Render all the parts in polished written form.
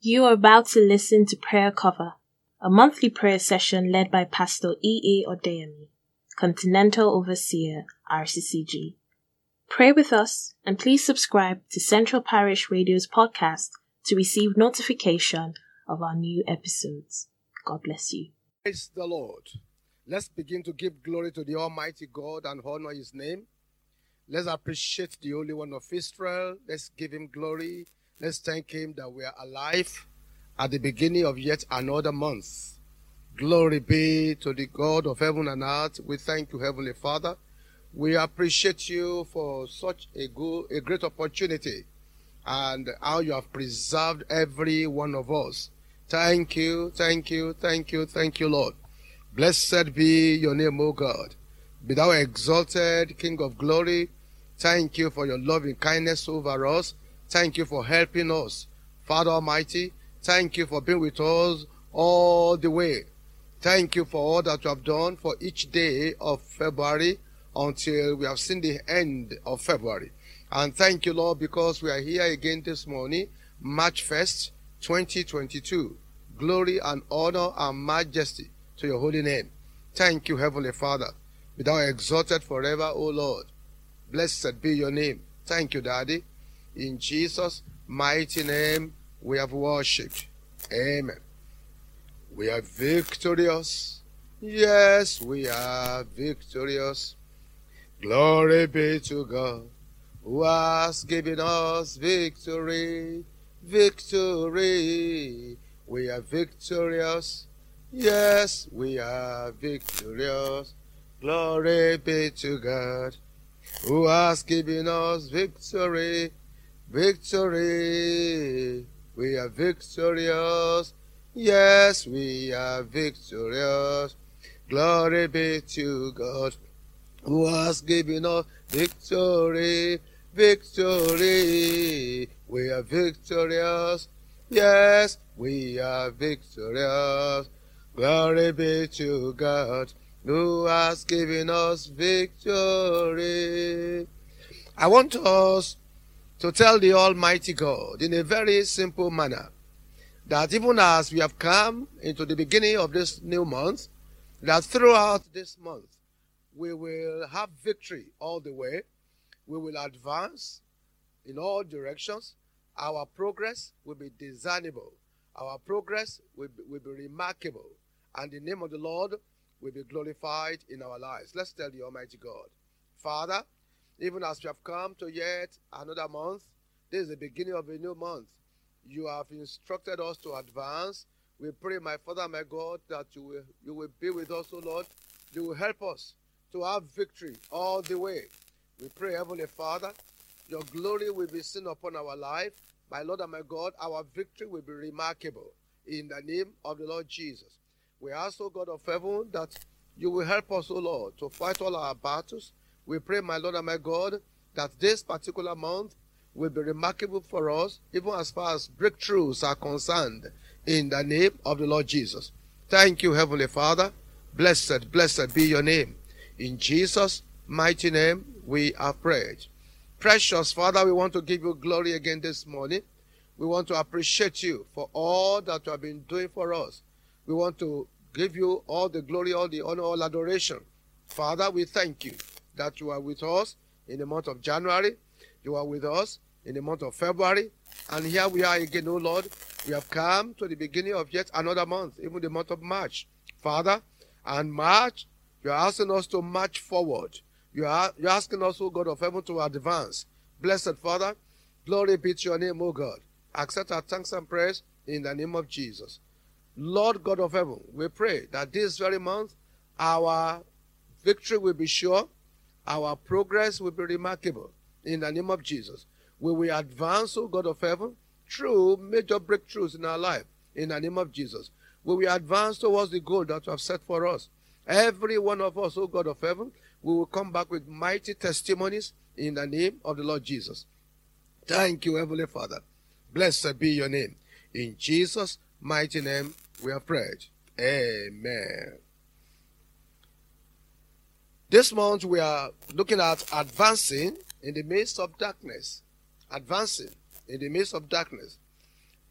You are about to listen to Prayer Cover, a monthly prayer session led by Pastor E.A. Odeyemi, Continental Overseer, RCCG. Pray with us and please subscribe to Central Parish Radio's podcast to receive notification of our new episodes. God bless you. Praise the Lord. Let's begin to give glory to the Almighty God and honor His name. Let's appreciate the Holy One of Israel. Let's give Him glory. Let's thank Him that we are alive at the beginning of yet another month. Glory be to the God of heaven and earth. We thank you, Heavenly Father. We appreciate you for such a great opportunity and how you have preserved every one of us. Thank you, thank you, thank you, thank you, Lord. Blessed be your name, O God. Be thou exalted, King of glory. Thank you for your loving kindness over us. Thank you for helping us, Father Almighty. Thank you for being with us all the way. Thank you for all that you have done for each day of February until we have seen the end of February. And thank you, Lord, because we are here again this morning, March 1st, 2022. Glory and honor and majesty to your holy name. Thank you, Heavenly Father. Be thou exalted forever, O Lord. Blessed be your name. Thank you, Daddy. In Jesus' mighty name, we have worshipped. Amen. We are victorious. Yes, we are victorious. Glory be to God, who has given us victory. Victory. We are victorious. Yes, we are victorious. Glory be to God, who has given us victory. Victory, we are victorious. Yes, we are victorious. Glory be to God, who has given us victory. Victory, we are victorious. Yes, we are victorious. Glory be to God, who has given us victory. I want us to tell the Almighty God in a very simple manner that even as we have come into the beginning of this new month, that throughout this month we will have victory all the way. We will advance in all directions. Our progress will be discernible. Our progress will be remarkable. And the name of the Lord will be glorified in our lives. Let's tell the Almighty God. Father, even as we have come to yet another month, this is the beginning of a new month. You have instructed us to advance. We pray, my Father, my God, that you will be with us, O Lord. You will help us to have victory all the way. We pray, Heavenly Father, your glory will be seen upon our life. My Lord and my God, our victory will be remarkable. In the name of the Lord Jesus. We ask, O God of heaven, that you will help us, O Lord, to fight all our battles. We pray, my Lord and my God, that this particular month will be remarkable for us, even as far as breakthroughs are concerned, in the name of the Lord Jesus. Thank you, Heavenly Father. Blessed be your name. In Jesus' mighty name, we are prayed. Precious Father, we want to give you glory again this morning. We want to appreciate you for all that you have been doing for us. We want to give you all the glory, all the honor, all adoration. Father, we thank you that you are with us in the month of January. You are with us in the month of February. And here we are again, O Lord. We have come to the beginning of yet another month, even the month of March. Father, and March, you are asking us to march forward. You're asking us, O God of heaven, to advance. Blessed Father, glory be to your name, O God. Accept our thanks and prayers in the name of Jesus. Lord God of heaven, we pray that this very month, our victory will be sure. Our progress will be remarkable in the name of Jesus. We will advance, O God of heaven, through major breakthroughs in our life in the name of Jesus. We will advance towards the goal that you have set for us. Every one of us, O God of heaven, we will come back with mighty testimonies in the name of the Lord Jesus. Thank you, Heavenly Father. Blessed be your name. In Jesus' mighty name we have prayed. Amen. This month we are looking at advancing in the midst of darkness.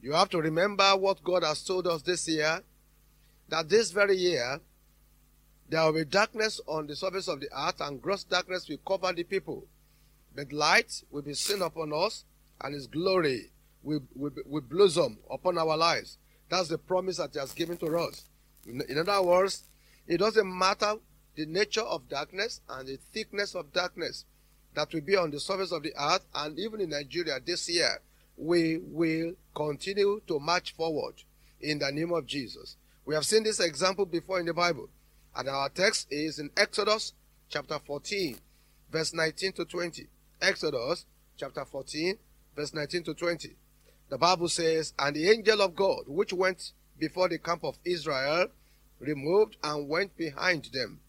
You have to remember what God has told us this year, that this very year, there will be darkness on the surface of the earth, and gross darkness will cover the people. But light will be seen upon us, and His glory will blossom upon our lives. That's the promise that He has given to us. In other words, it doesn't matter the nature of darkness and the thickness of darkness that will be on the surface of the earth, and even in Nigeria this year, we will continue to march forward in the name of Jesus. We have seen this example before in the Bible, and our text is in Exodus chapter 14, verse 19 to 20. Exodus chapter 14, verse 19 to 20. The Bible says, "And the angel of God, which went before the camp of Israel, removed and went behind them.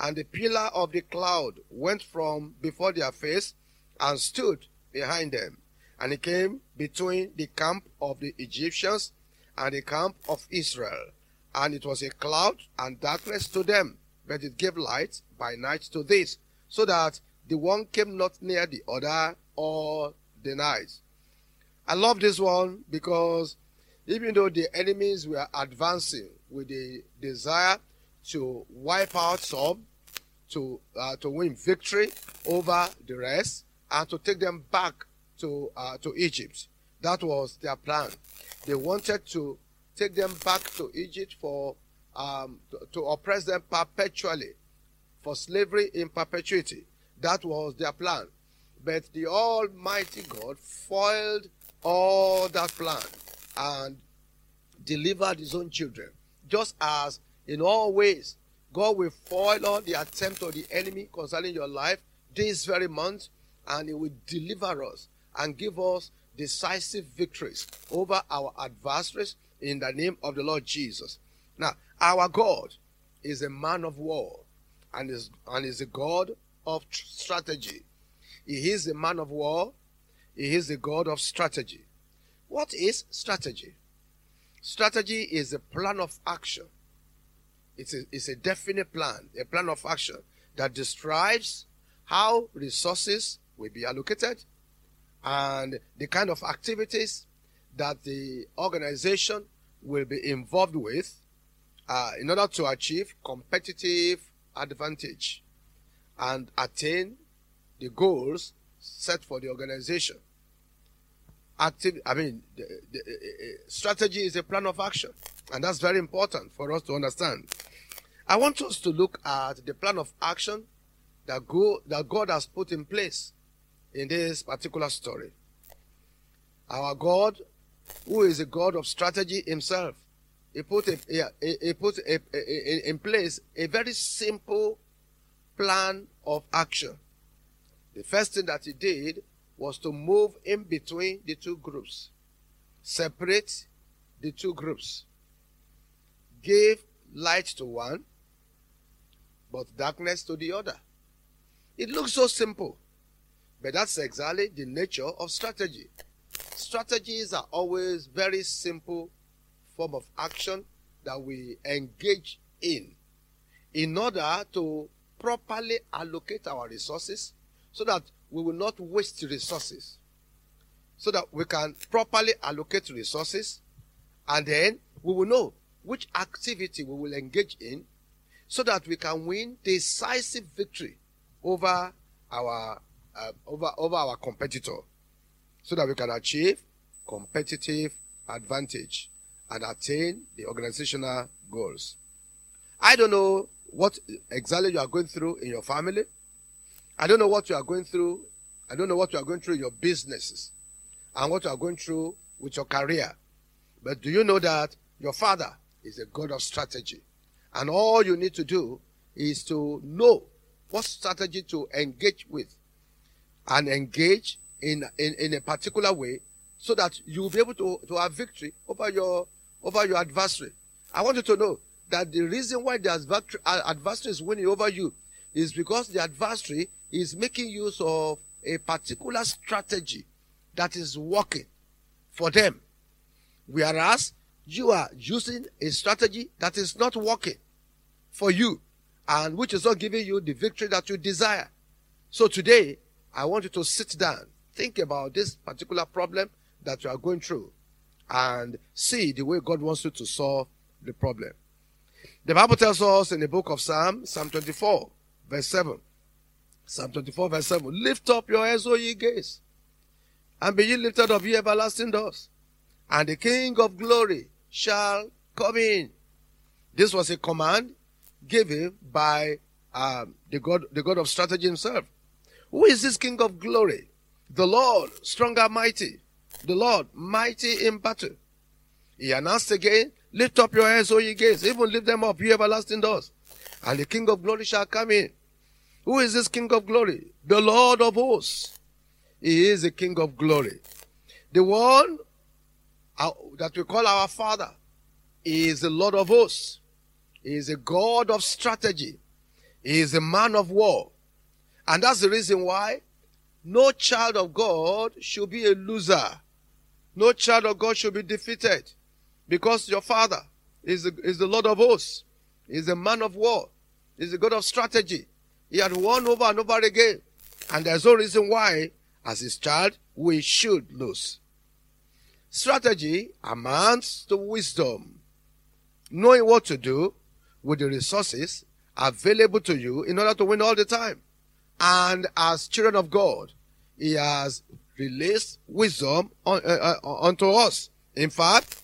And the pillar of the cloud went from before their face and stood behind them. And it came between the camp of the Egyptians and the camp of Israel. And it was a cloud and darkness to them, but it gave light by night to this, so that the one came not near the other all the night." I love this one because even though the enemies were advancing with the desire to wipe out some, to win victory over the rest, and to take them back to Egypt. That was their plan. They wanted to take them back to Egypt for to oppress them perpetually, for slavery in perpetuity. That was their plan. But the Almighty God foiled all that plan and delivered His own children, just as in all ways God will foil all the attempt of the enemy concerning your life this very month, and He will deliver us and give us decisive victories over our adversaries in the name of the Lord Jesus. Now, our God is a man of war, and is a God of strategy. He is a man of war. He is the God of strategy. What is strategy? Strategy is a plan of action. It's a definite plan, a plan of action that describes how resources will be allocated and the kind of activities that the organization will be involved with in order to achieve competitive advantage and attain the goals set for the organization. Strategy is a plan of action, and that's very important for us to understand. I want us to look at the plan of action that God has put in place in this particular story. Our God, who is a God of strategy Himself, He put in place a very simple plan of action. The first thing that He did was to move in between the two groups, separate the two groups, gave light to one, but darkness to the other. It looks so simple, but that's exactly the nature of strategy. Strategies are always very simple form of action that we engage in order to properly allocate our resources so that we will not waste resources, so that we can properly allocate resources, and then we will know which activity we will engage in so that we can win decisive victory over our competitor, so that we can achieve competitive advantage and attain the organizational goals. I don't know what exactly you are going through in your family. I don't know what you are going through. I don't know what you are going through in your businesses and what you are going through with your career. But do you know that your Father is a God of strategy? And all you need to do is to know what strategy to engage with, and engage in a particular way so that you'll be able to have victory over your adversary. I want you to know that the reason why the adversary is winning over you is because the adversary is making use of a particular strategy that is working for them, whereas you are using a strategy that is not working for you and which is not giving you the victory that you desire. So today, I want you to sit down, think about this particular problem that you are going through, and see the way God wants you to solve the problem. The Bible tells us in the book of Psalms, Psalm 24, verse 7. Psalm 24, verse 7. Lift up your heads, O ye gates, and be ye lifted up, ye everlasting doors, and the King of glory shall come in. This was a command given by the God of strategy himself. Who is this King of glory? The Lord, strong and mighty. The Lord, mighty in battle. He announced again, lift up your heads, O ye gates, even lift them up, ye everlasting doors, and the King of glory shall come in. Who is this King of glory? The Lord of hosts. He is the King of glory. The one that we call our Father is the Lord of hosts. He is a God of strategy. He is a man of war. And that's the reason why no child of God should be a loser. No child of God should be defeated. Because your Father is the Lord of hosts. He is a man of war. He is a God of strategy. He had won over and over again. And there's no reason why, as his child, we should lose. Strategy amounts to wisdom. Knowing what to do with the resources available to you in order to win all the time. And as children of God, he has released wisdom unto us. In fact,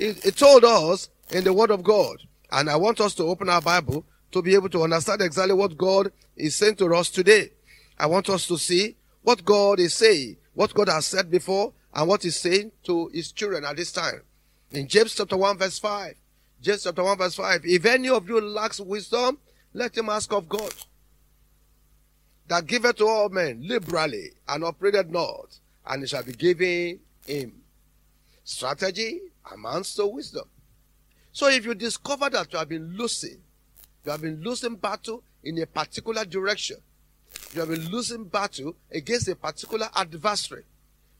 it told us in the Word of God, and I want us to open our Bible to be able to understand exactly what God is saying to us today. I want us to see what God is saying, what God has said before, and what he's saying to his children at this time. In James chapter 1 verse 5, James chapter 1 verse 5, if any of you lacks wisdom, let him ask of God, that giveth to all men liberally and upbraideth not, and it shall be given him. Strategy amounts to wisdom. So if you discover that you have been losing battle in a particular direction, you have been losing battle against a particular adversary,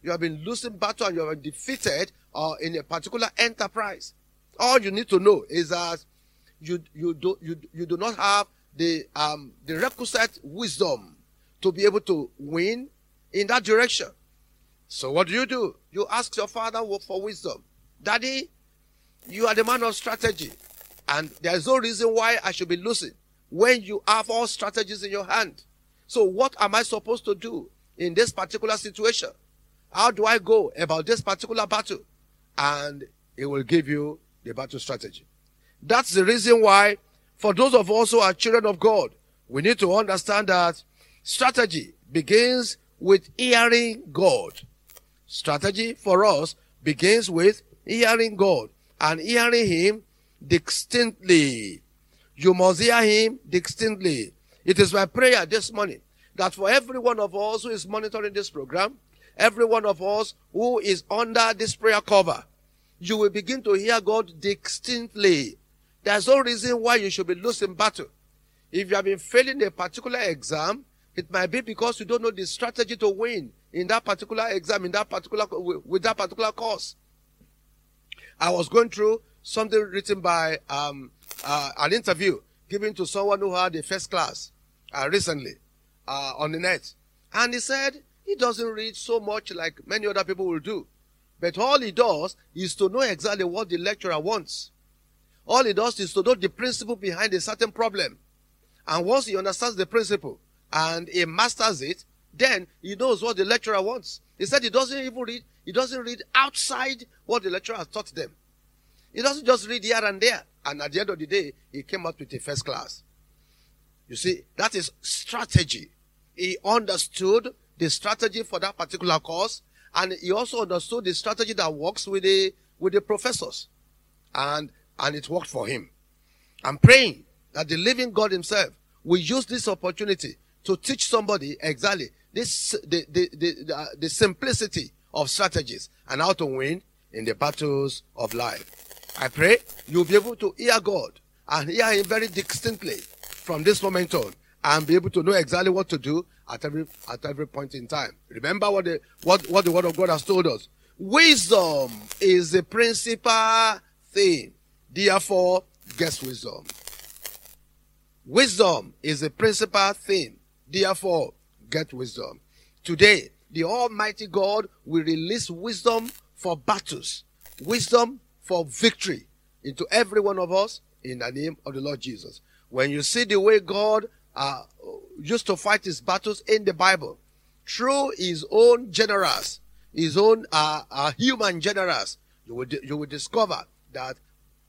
you have been losing battle and you have been defeated in a particular enterprise, all you need to know is that you do not have the requisite wisdom to be able to win in that direction. So what do? You ask your Father for wisdom. Daddy, you are the man of strategy, and there is no reason why I should be losing when you have all strategies in your hand. So what am I supposed to do in this particular situation? How do I go about this particular battle? And it will give you the battle strategy. That's the reason why, for those of us who are children of God, we need to understand that strategy begins with hearing God. Strategy for us begins with hearing God and hearing him distinctly. You must hear him distinctly. It is my prayer this morning that for every one of us who is monitoring this program, every one of us who is under this prayer cover, you will begin to hear God distinctly. There's no reason why you should be losing battle. If you have been failing a particular exam, it might be because you don't know the strategy to win in that particular exam, with that particular course. I was going through something written by an interview given to someone who had a first class recently on the net. And he said he doesn't read so much like many other people will do. But all he does is to know exactly what the lecturer wants. All he does is to know the principle behind a certain problem. And once he understands the principle and he masters it, then he knows what the lecturer wants. He said he doesn't even read. He doesn't read outside what the lecturer has taught them. He doesn't just read here and there. And at the end of the day, he came out with a first class. You see, that is strategy. He understood the strategy for that particular course. And he also understood the strategy that works with the professors. And it worked for him. I'm praying that the living God himself will use this opportunity to teach somebody exactly the simplicity of strategies and how to win in the battles of life. I pray you'll be able to hear God and hear him very distinctly from this moment on, and be able to know exactly what to do at every point in time. Remember what the Word of God has told us. Wisdom is the principal thing. Therefore, get wisdom. Wisdom is the principal thing. Therefore, get wisdom. Today, the Almighty God will release wisdom for battles, wisdom for victory into every one of us in the name of the Lord Jesus. When you see the way God used to fight his battles in the Bible, through his own generals, his own human generals, you will discover that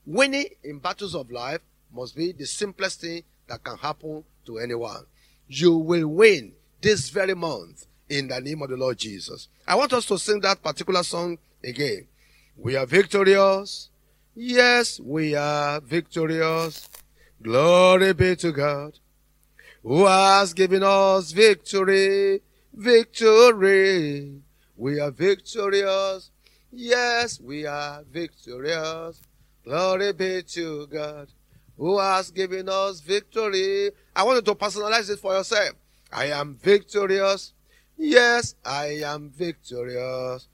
winning in battles of life must be the simplest thing that can happen to anyone. You will win this very month in the name of the Lord Jesus. I want us to sing that particular song again. We are victorious. Yes, we are victorious. Glory be to God, who has given us victory, victory. We are victorious. Yes, we are victorious. Glory be to God, who has given us victory. I want you to personalize it for yourself. I am victorious. Yes, I am victorious.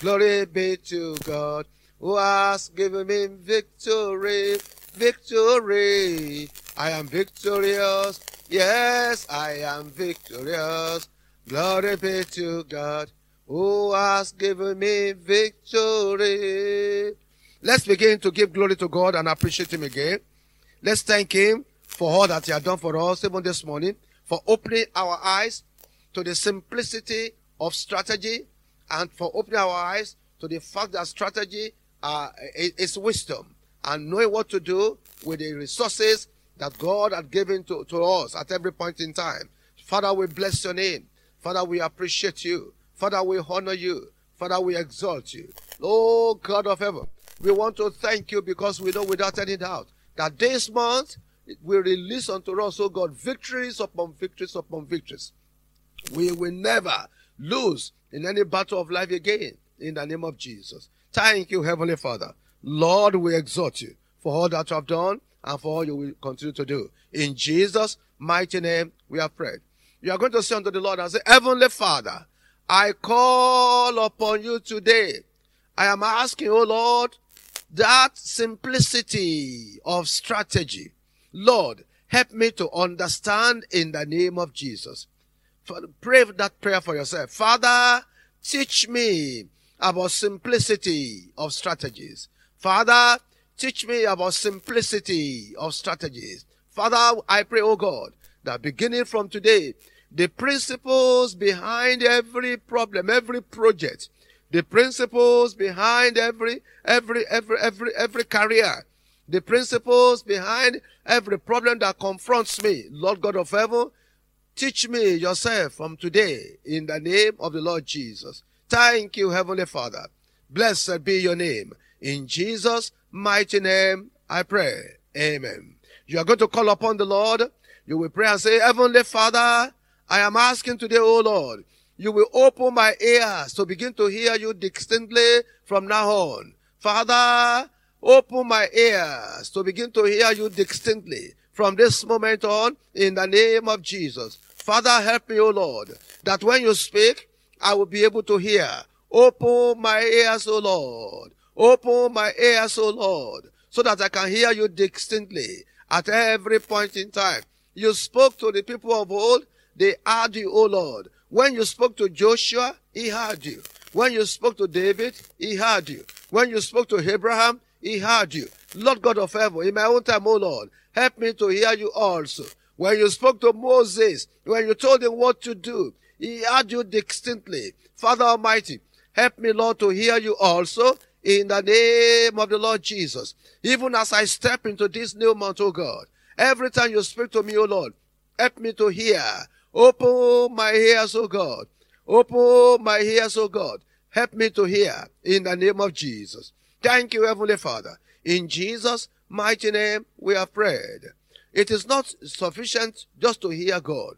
Glory be to God, who has given me victory, victory. I am victorious. Yes, I am victorious. Glory be to God, who has given me victory. Let's begin to give glory to God and appreciate him again. Let's thank him for all that he has done for us, even this morning, for opening our eyes to the simplicity of strategy, and for opening our eyes to the fact that strategy is wisdom, and knowing what to do with the resources that God had given to us at every point in time. Father, we bless your name. Father, we appreciate you. Father, we honor you. Father, we exalt you. Oh, God of heaven, we want to thank you because we know without any doubt that this month will release unto us, oh God, victories upon victories upon victories. We will never lose in any battle of life again in the name of Jesus. Thank you, Heavenly Father. Lord, we exhort you for all that you have done and for all you will continue to do. In Jesus' mighty name, we have prayed. You are going to say unto the Lord and say, Heavenly Father, I call upon you today. I am asking, oh Lord, that simplicity of strategy. Lord, help me to understand in the name of Jesus. Pray that prayer for yourself. Father, teach me about simplicity of strategies. Father, teach me about simplicity of strategies. Father, I pray, oh God, that beginning from today, the principles behind every problem, every project, the principles behind every career, the principles behind every problem that confronts me, Lord God of heaven, teach me yourself from today in the name of the Lord Jesus. Thank you, Heavenly Father. Blessed be your name. In Jesus' mighty name, I pray. Amen. You are going to call upon the Lord. You will pray and say, Heavenly Father, I am asking today, O Lord, you will open my ears to begin to hear you distinctly from now on. Father, open my ears to begin to hear you distinctly from this moment on, in the name of Jesus. Father, help me, O Lord, that when you speak, I will be able to hear. Open my ears, O Lord. Open my ears, O Lord, so that I can hear you distinctly at every point in time. You spoke to the people of old, they heard you, O Lord. When you spoke to Joshua, he heard you. When you spoke to David, he heard you. When you spoke to Abraham, he heard you. Lord God of heaven, in my own time, O Lord, help me to hear you also. When you spoke to Moses, when you told him what to do, he heard you distinctly. Father Almighty, help me, Lord, to hear you also in the name of the Lord Jesus. Even as I step into this new month, O God, every time you speak to me, O Lord, help me to hear. Open my ears, O God. Open my ears, O God. Help me to hear in the name of Jesus. Thank you, Heavenly Father. In Jesus' mighty name, we have prayed. It is not sufficient just to hear God.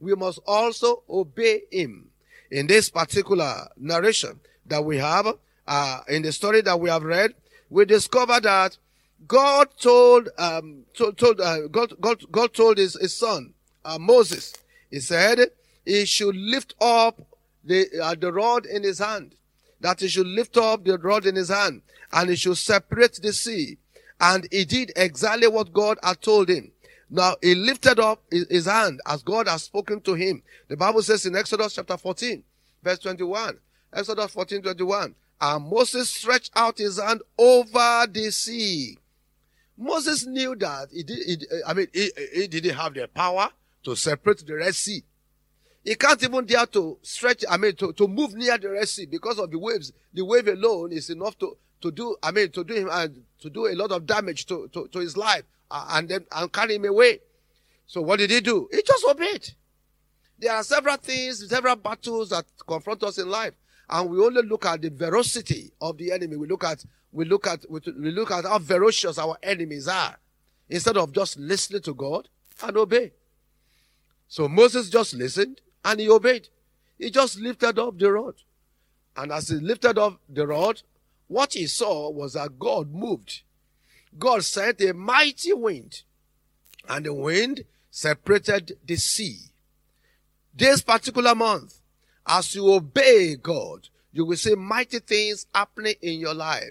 We must also obey him. In this particular narration that we have, in the story that we have read, we discover that God told his son, Moses. He said he should lift up the rod in his hand. That he should lift up the rod in his hand and he should separate the sea. And he did exactly what God had told him. Now, he lifted up his hand as God has spoken to him. The Bible says in Exodus chapter 14, verse 21. Exodus 14:21. And Moses stretched out his hand over the sea. Moses knew that he didn't have the power to separate the Red Sea. He can't even dare to stretch, to move near the Red Sea because of the waves. The wave alone is enough to do a lot of damage to his life and carry him away. So what did he do? He just obeyed. There are several things, several battles that confront us in life, and we only look at the ferocity of the enemy. We look at how ferocious our enemies are, instead of just listening to God and obey. So Moses just listened and he obeyed. He just lifted up the rod. And as he lifted up the rod, what he saw was that God moved. God sent a mighty wind, and the wind separated the sea. This particular month, as you obey God, you will see mighty things happening in your life.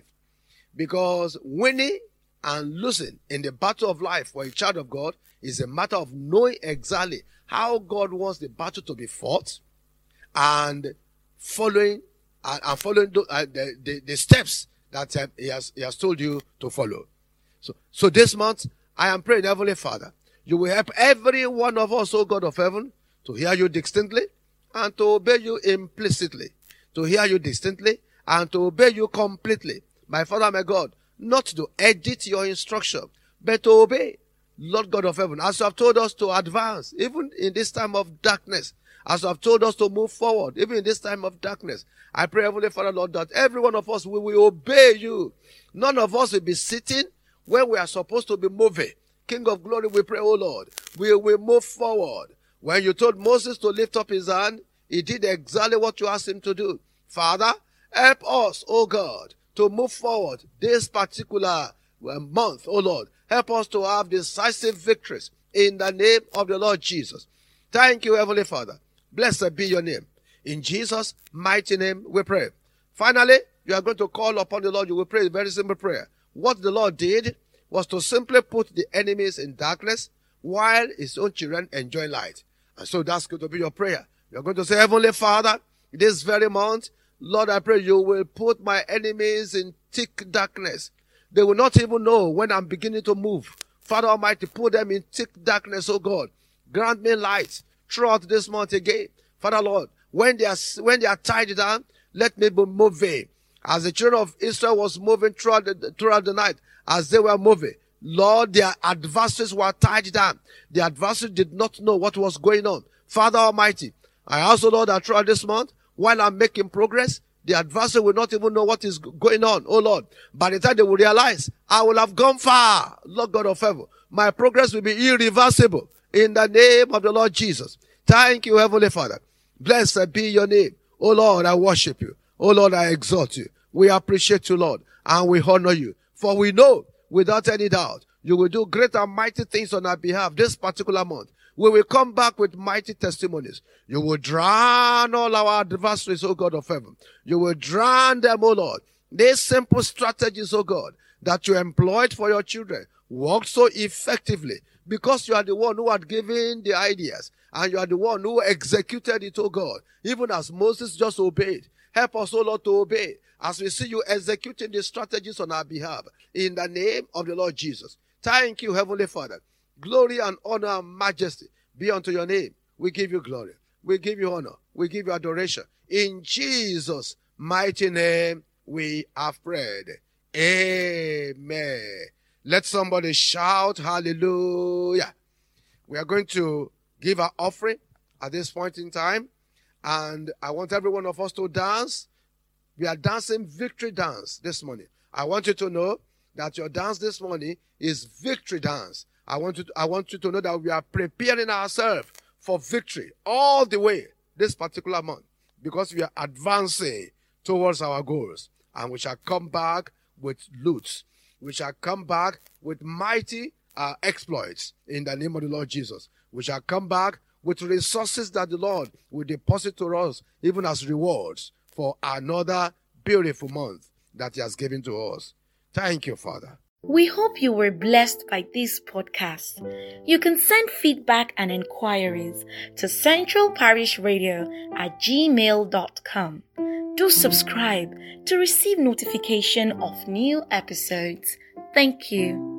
Because winning and losing in the battle of life for a child of God is a matter of knowing exactly how God wants the battle to be fought, and following the steps that he has told you to follow. So this month, I am praying, Heavenly Father, you will help every one of us, O God of heaven, to hear you distinctly and to obey you implicitly, to hear you distinctly and to obey you completely. My Father, my God, not to edit your instruction, but to obey. Lord God of heaven, as you have told us to advance, even in this time of darkness, as you have told us to move forward, even in this time of darkness, I pray, Heavenly Father, Lord, that every one of us will obey you. None of us will be sitting where we are supposed to be moving. King of glory, we pray, oh Lord, we will move forward. When you told Moses to lift up his hand, he did exactly what you asked him to do. Father, help us, oh God, to move forward this particular month, oh Lord. Help us to have decisive victories in the name of the Lord Jesus. Thank you, Heavenly Father. Blessed be your name. In Jesus' mighty name we pray. Finally, you are going to call upon the Lord. You will pray a very simple prayer. What the Lord did was to simply put the enemies in darkness while his own children enjoy light. And so that's going to be your prayer. You are going to say, Heavenly Father, this very month, Lord, I pray you will put my enemies in thick darkness. They will not even know when I'm beginning to move. Father Almighty, put them in thick darkness, oh God. Grant me light throughout this month again. Father Lord, when they are tied down, let me be moving. As the children of Israel was moving throughout the night, as they were moving, Lord, their adversaries were tied down. The adversaries did not know what was going on. Father Almighty, I also know that throughout this month, while I'm making progress, the adversary will not even know what is going on, oh Lord. By the time they will realize, I will have gone far, Lord God of heaven. My progress will be irreversible in the name of the Lord Jesus. Thank you, Heavenly Father. Blessed be your name. Oh Lord, I worship you. Oh Lord, I exalt you. We appreciate you, Lord, and we honor you. For we know, without any doubt, you will do great and mighty things on our behalf this particular month. We will come back with mighty testimonies. You will drown all our adversaries, O God of heaven. You will drown them, O Lord. These simple strategies, O God, that you employed for your children worked so effectively because you are the one who had given the ideas and you are the one who executed it, O God, even as Moses just obeyed. Help us, O Lord, to obey as we see you executing the strategies on our behalf in the name of the Lord Jesus. Thank you, Heavenly Father. Glory and honor and majesty be unto your name. We give you glory. We give you honor. We give you adoration. In Jesus' mighty name we have prayed. Amen. Let somebody shout hallelujah. We are going to give our offering at this point in time. And I want every one of us to dance. We are dancing victory dance this morning. I want you to know that your dance this morning is victory dance. I want you to know that we are preparing ourselves for victory all the way this particular month because we are advancing towards our goals. And we shall come back with loot. We shall come back with mighty exploits in the name of the Lord Jesus. We shall come back with resources that the Lord will deposit to us even as rewards for another beautiful month that he has given to us. Thank you, Father. We hope you were blessed by this podcast. You can send feedback and inquiries to Central Parish Radio @gmail.com. Do subscribe to receive notification of new episodes. Thank you.